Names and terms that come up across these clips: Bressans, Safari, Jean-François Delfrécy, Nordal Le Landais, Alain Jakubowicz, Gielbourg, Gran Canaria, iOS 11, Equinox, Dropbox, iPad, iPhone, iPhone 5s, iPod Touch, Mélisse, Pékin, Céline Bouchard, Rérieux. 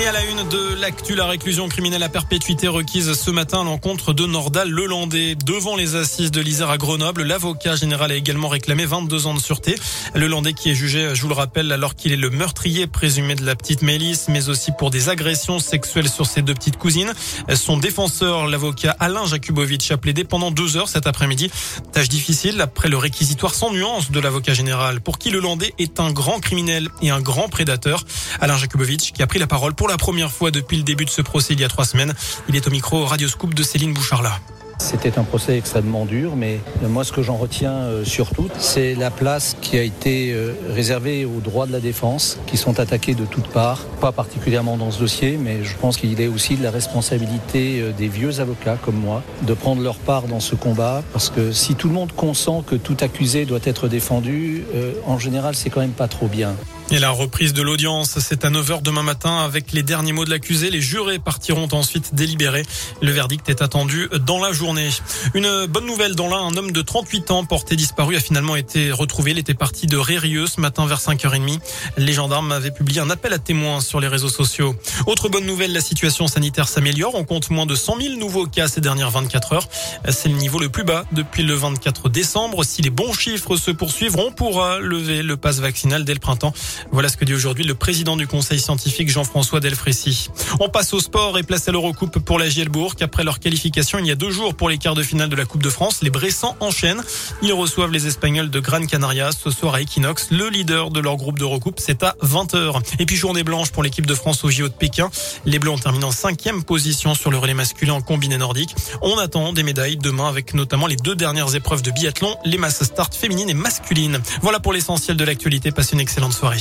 Et à la une de l'actu, la réclusion criminelle à perpétuité requise ce matin à l'encontre de Nordal Le Landais. Devant les assises de l'Isère à Grenoble, l'avocat général a également réclamé 22 ans de sûreté. Le Landais qui est jugé, je vous le rappelle, alors qu'il est le meurtrier présumé de la petite Mélisse, mais aussi pour des agressions sexuelles sur ses deux petites cousines. Son défenseur, l'avocat Alain Jakubowicz, a plaidé pendant 2 heures cet après-midi. Tâche difficile après le réquisitoire sans nuance de l'avocat général, pour qui Le Landais est un grand criminel et un grand prédateur. Alain Jakubowicz qui a pris la parole pour la première fois depuis le début de ce procès il y a 3 semaines. Il est au micro Radio Scoop de Céline Bouchard là. C'était un procès extrêmement dur, mais moi ce que j'en retiens surtout, c'est la place qui a été réservée aux droits de la défense, qui sont attaqués de toutes parts, pas particulièrement dans ce dossier, mais je pense qu'il est aussi de la responsabilité des vieux avocats comme moi, de prendre leur part dans ce combat, parce que si tout le monde consent que tout accusé doit être défendu, en général c'est quand même pas trop bien. Et la reprise de l'audience, c'est à 9h demain matin avec les derniers mots de l'accusé. Les jurés partiront ensuite délibérer. Le verdict est attendu dans la journée. Une bonne nouvelle dans l'un, un homme de 38 ans porté disparu a finalement été retrouvé. Il était parti de Rérieux ce matin vers 5h30. Les gendarmes avaient publié un appel à témoins sur les réseaux sociaux. Autre bonne nouvelle, la situation sanitaire s'améliore. On compte moins de 100 000 nouveaux cas ces dernières 24 heures. C'est le niveau le plus bas depuis le 24 décembre. Si les bons chiffres se poursuivent, on pourra lever le pass vaccinal dès le printemps. Voilà ce que dit aujourd'hui le président du conseil scientifique Jean-François Delfrécy. On passe au sport et place à l'Eurocoupe pour la Gielbourg. Après leur qualification il y a 2 jours pour les quarts de finale de la Coupe de France, les Bressans enchaînent. Ils reçoivent les Espagnols de Gran Canaria ce soir à Equinox. Le leader de leur groupe d'Eurocoupe, c'est à 20h. Et puis journée blanche pour l'équipe de France au JO de Pékin. Les Bleus ont terminé en 5e position sur le relais masculin en combiné nordique. On attend des médailles demain avec notamment les 2 dernières épreuves de biathlon, les masses start féminines et masculines. Voilà pour l'essentiel de l'actualité. Passez une excellente soirée.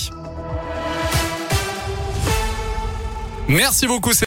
Merci beaucoup.